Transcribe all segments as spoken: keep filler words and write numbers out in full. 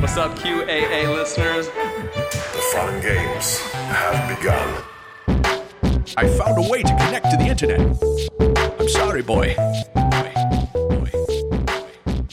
What's up, Q A A listeners? The fun games have begun. I found a way to connect to the internet. I'm sorry, boy.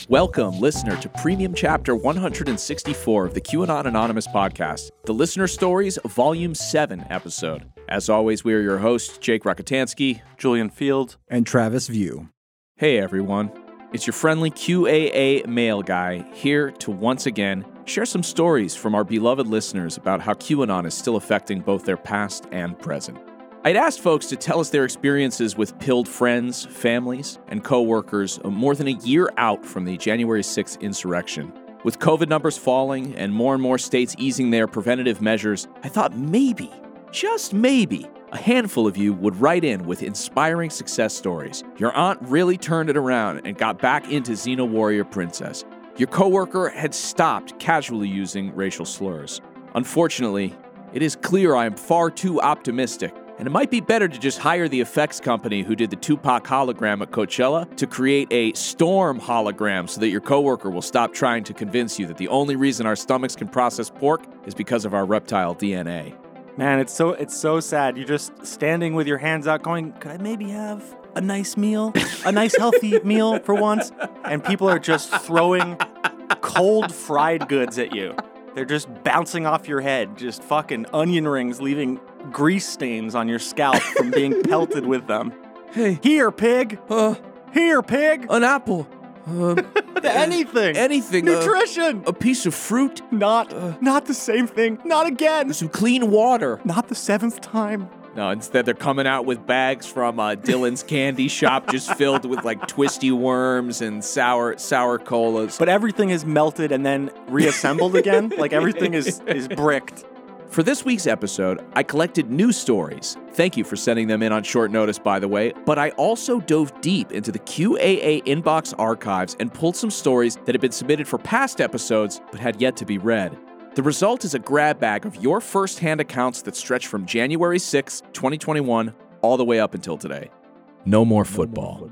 Welcome, listener, to Premium Chapter one hundred sixty-four of the QAnon Anonymous podcast, the Listener Stories Volume seven episode. As always, we are your hosts, Jake Rokitansky, Julian Field, and Travis View. Hey, everyone. It's your friendly Q A A male guy here to once again share some stories from our beloved listeners about how QAnon is still affecting both their past and present. I'd asked folks to tell us their experiences with pilled friends, families, and coworkers more than a year out from the January sixth insurrection. With COVID numbers falling and more and more states easing their preventative measures, I thought maybe, just maybe, a handful of you would write in with inspiring success stories. Your aunt really turned it around and got back into Xena Warrior Princess. Your coworker had stopped casually using racial slurs. Unfortunately, it is clear I am far too optimistic. And it might be better to just hire the effects company who did the Tupac hologram at Coachella to create a storm hologram so that your coworker will stop trying to convince you that the only reason our stomachs can process pork is because of our reptile D N A. Man, it's so it's so sad. You're just standing with your hands out going, could I maybe have a nice meal? A nice healthy meal for once? And people are just throwing cold fried goods at you. They're just bouncing off your head, just fucking onion rings leaving grease stains on your scalp from being pelted with them. Hey. Here, pig. Uh, Here, pig. An apple. Uh, anything. Anything. Nutrition. Uh, a piece of fruit. Not. Uh, not the same thing. Not again. Some clean water. Not the seventh time. No, instead they're coming out with bags from uh, Dylan's candy shop just filled with like twisty worms and sour sour colas. But everything is melted and then reassembled again. Like everything is, is bricked. For this week's episode, I collected news stories. Thank you for sending them in on short notice, by the way. But I also dove deep into the Q A A inbox archives and pulled some stories that had been submitted for past episodes but had yet to be read. The result is a grab bag of your first-hand accounts that stretch from January sixth, twenty twenty-one, all the way up until today. No more football.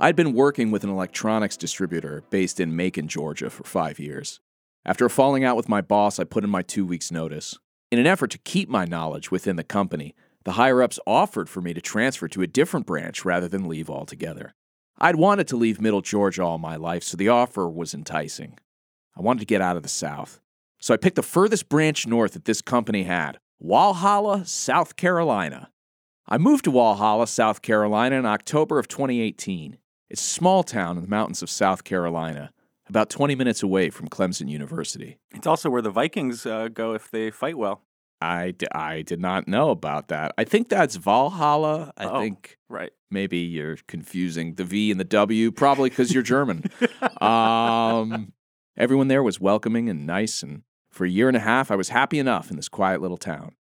I'd been working with an electronics distributor based in Macon, Georgia, for five years. After a falling out with my boss, I put in my two weeks' notice. In an effort to keep my knowledge within the company, the higher-ups offered for me to transfer to a different branch rather than leave altogether. I'd wanted to leave Middle Georgia all my life, so the offer was enticing. I wanted to get out of the South. So I picked the furthest branch north that this company had, Walhalla, South Carolina. I moved to Walhalla, South Carolina in October of twenty eighteen. It's a small town in the mountains of South Carolina, about twenty minutes away from Clemson University. It's also where the Vikings uh, go if they fight well. I, d- I did not know about that. I think that's Valhalla. I oh, think right. Maybe you're confusing the V and the W, probably because you're German. um, everyone there was welcoming and nice, and for a year and a half, I was happy enough in this quiet little town.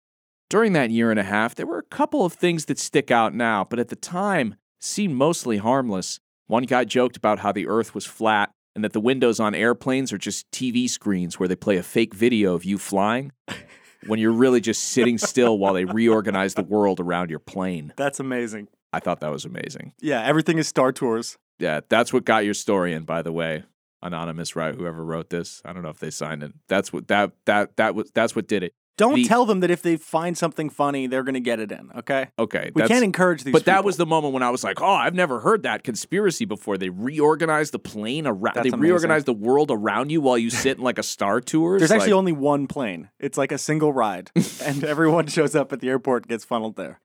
During that year and a half, there were a couple of things that stick out now, but at the time seemed mostly harmless. One guy joked about how the earth was flat, and that the windows on airplanes are just T V screens where they play a fake video of you flying when you're really just sitting still while they reorganize the world around your plane. That's amazing. I thought that was amazing. Yeah, everything is Star Tours. Yeah, that's what got your story in, by the way. Anonymous, right? Whoever wrote this. I don't know if they signed it. That's what that that that was that's what did it. Don't the, tell them that if they find something funny, they're going to get it in, okay? Okay. We can't encourage these But people. That was the moment when I was like, oh, I've never heard that conspiracy before. They reorganize the plane around. That's they amazing. Reorganize the world around you while you sit in like a Star Tours. There's like, actually only one plane. It's like a single ride. And everyone shows up at the airport and gets funneled there.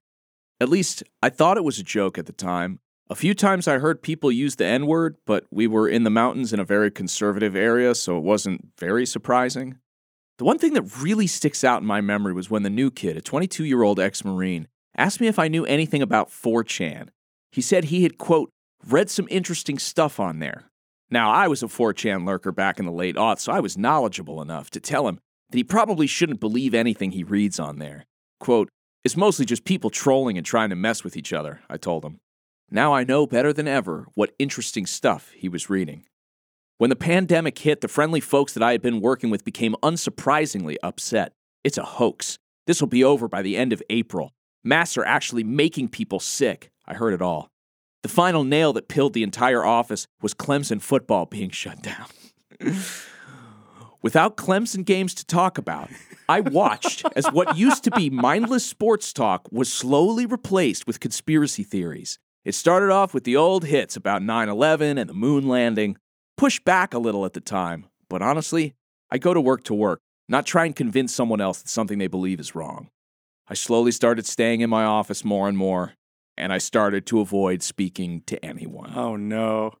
At least I thought it was a joke at the time. A few times I heard people use the N-word, but we were in the mountains in a very conservative area, so it wasn't very surprising. The one thing that really sticks out in my memory was when the new kid, a twenty-two-year-old ex-Marine, asked me if I knew anything about four chan. He said he had, quote, read some interesting stuff on there. Now, I was a four chan lurker back in the late aughts, so I was knowledgeable enough to tell him that he probably shouldn't believe anything he reads on there. Quote, it's mostly just people trolling and trying to mess with each other, I told him. Now I know better than ever what interesting stuff he was reading. When the pandemic hit, the friendly folks that I had been working with became unsurprisingly upset. It's a hoax. This will be over by the end of April. Masks are actually making people sick. I heard it all. The final nail that pilled the entire office was Clemson football being shut down. Without Clemson games to talk about, I watched as what used to be mindless sports talk was slowly replaced with conspiracy theories. It started off with the old hits about nine eleven and the moon landing, pushed back a little at the time, but honestly, I go to work to work, not try and convince someone else that something they believe is wrong. I slowly started staying in my office more and more, and I started to avoid speaking to anyone. Oh no.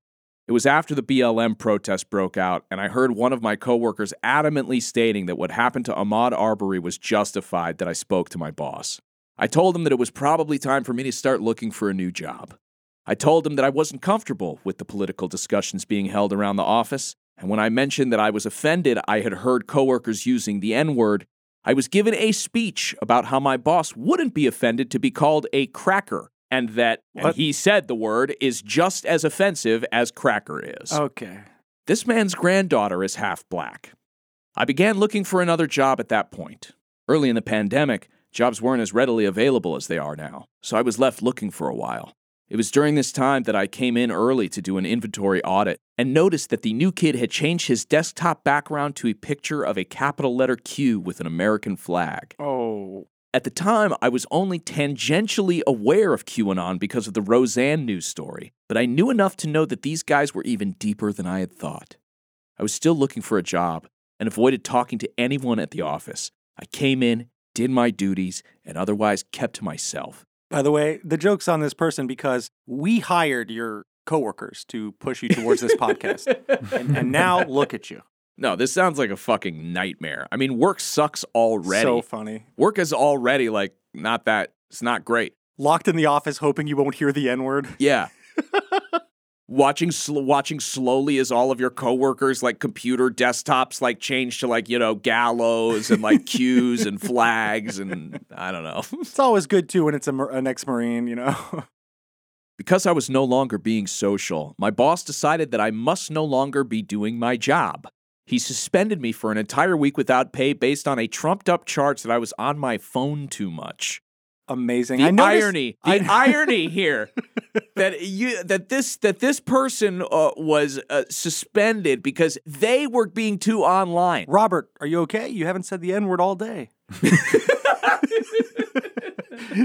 It was after the B L M protest broke out, and I heard one of my coworkers adamantly stating that what happened to Ahmaud Arbery was justified, that I spoke to my boss. I told him that it was probably time for me to start looking for a new job. I told him that I wasn't comfortable with the political discussions being held around the office, and when I mentioned that I was offended I had heard coworkers using the N-word, I was given a speech about how my boss wouldn't be offended to be called a cracker. And that and he said the word is just as offensive as cracker is. Okay. This man's granddaughter is half black. I began looking for another job at that point. Early in the pandemic, jobs weren't as readily available as they are now, so I was left looking for a while. It was during this time that I came in early to do an inventory audit and noticed that the new kid had changed his desktop background to a picture of a capital letter Q with an American flag. Oh. At the time, I was only tangentially aware of QAnon because of the Roseanne news story, but I knew enough to know that these guys were even deeper than I had thought. I was still looking for a job and avoided talking to anyone at the office. I came in, did my duties, and otherwise kept to myself. By the way, the joke's on this person because we hired your coworkers to push you towards this podcast, and, and now look at you. No, this sounds like a fucking nightmare. I mean, work sucks already. So funny. Work is already, like, not that, it's not great. Locked in the office hoping you won't hear the N-word. Yeah. watching sl- watching slowly as all of your coworkers, like, computer desktops, like, change to, like, you know, gallows and, like, Qs and flags and I don't know. It's always good, too, when it's a mar- an ex-Marine, you know? Because I was no longer being social, my boss decided that I must no longer be doing my job. He suspended me for an entire week without pay based on a trumped-up charge that I was on my phone too much. Amazing. The I noticed, irony, I, the irony here that you that this that this person uh, was uh, suspended because they were being too online. Robert, are you okay? You haven't said the N-word all day.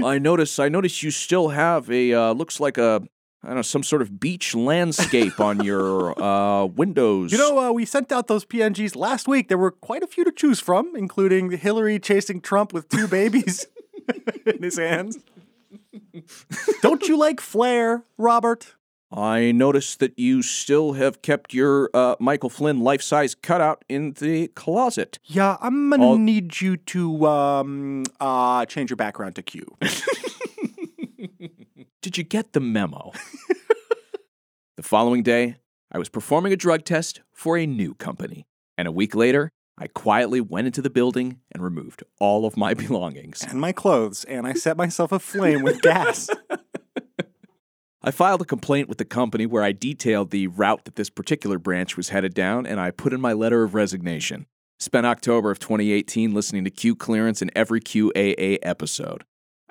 I notice. I notice you still have a uh, looks like a. I don't know, some sort of beach landscape on your uh, windows. You know, uh, we sent out those P N Gs last week. There were quite a few to choose from, including Hillary chasing Trump with two babies in his hands. Don't you like flair, Robert? I noticed that you still have kept your uh, Michael Flynn life-size cutout in the closet. Yeah, I'm going to All- need you to um, uh, change your background to Q. Did you get the memo? The following day, I was performing a drug test for a new company. And a week later, I quietly went into the building and removed all of my belongings. And my clothes, and I set myself aflame with gas. I filed a complaint with the company where I detailed the route that this particular branch was headed down, and I put in my letter of resignation. Spent October of twenty eighteen listening to Q Clearance and every Q A A episode.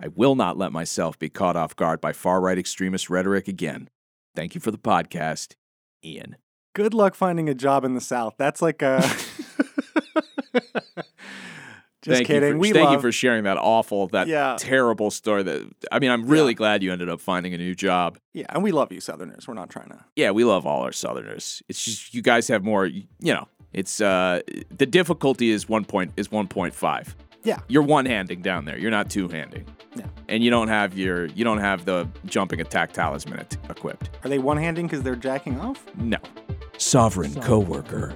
I will not let myself be caught off guard by far-right extremist rhetoric again. Thank you for the podcast, Ian. Good luck finding a job in the South. That's like a... Just thank kidding. You for, we thank love... you for sharing that awful, that yeah. terrible story. That I mean, I'm really yeah. glad you ended up finding a new job. Yeah, and we love you Southerners. We're not trying to... Yeah, we love all our Southerners. It's just you guys have more, you know, it's... Uh, the difficulty is one point is one point five. Yeah. You're one-handing down there. You're not two-handing. Yeah. And you don't have your you don't have the jumping attack talisman at- equipped. Are they one-handing because they're jacking off? No. Sovereign, Sovereign coworker.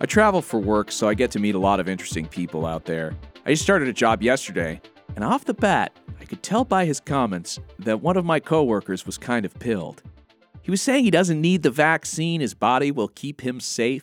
I travel for work, so I get to meet a lot of interesting people out there. I just started a job yesterday, and off the bat, I could tell by his comments that one of my coworkers was kind of pilled. He was saying he doesn't need the vaccine, his body will keep him safe.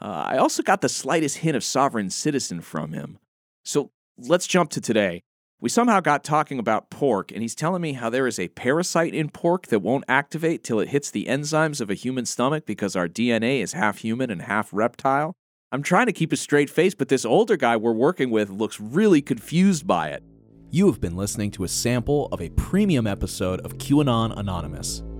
Uh, I also got the slightest hint of sovereign citizen from him. So let's jump to today. We somehow got talking about pork, and he's telling me how there is a parasite in pork that won't activate till it hits the enzymes of a human stomach because our D N A is half human and half reptile. I'm trying to keep a straight face, but this older guy we're working with looks really confused by it. You have been listening to a sample of a premium episode of QAnon Anonymous.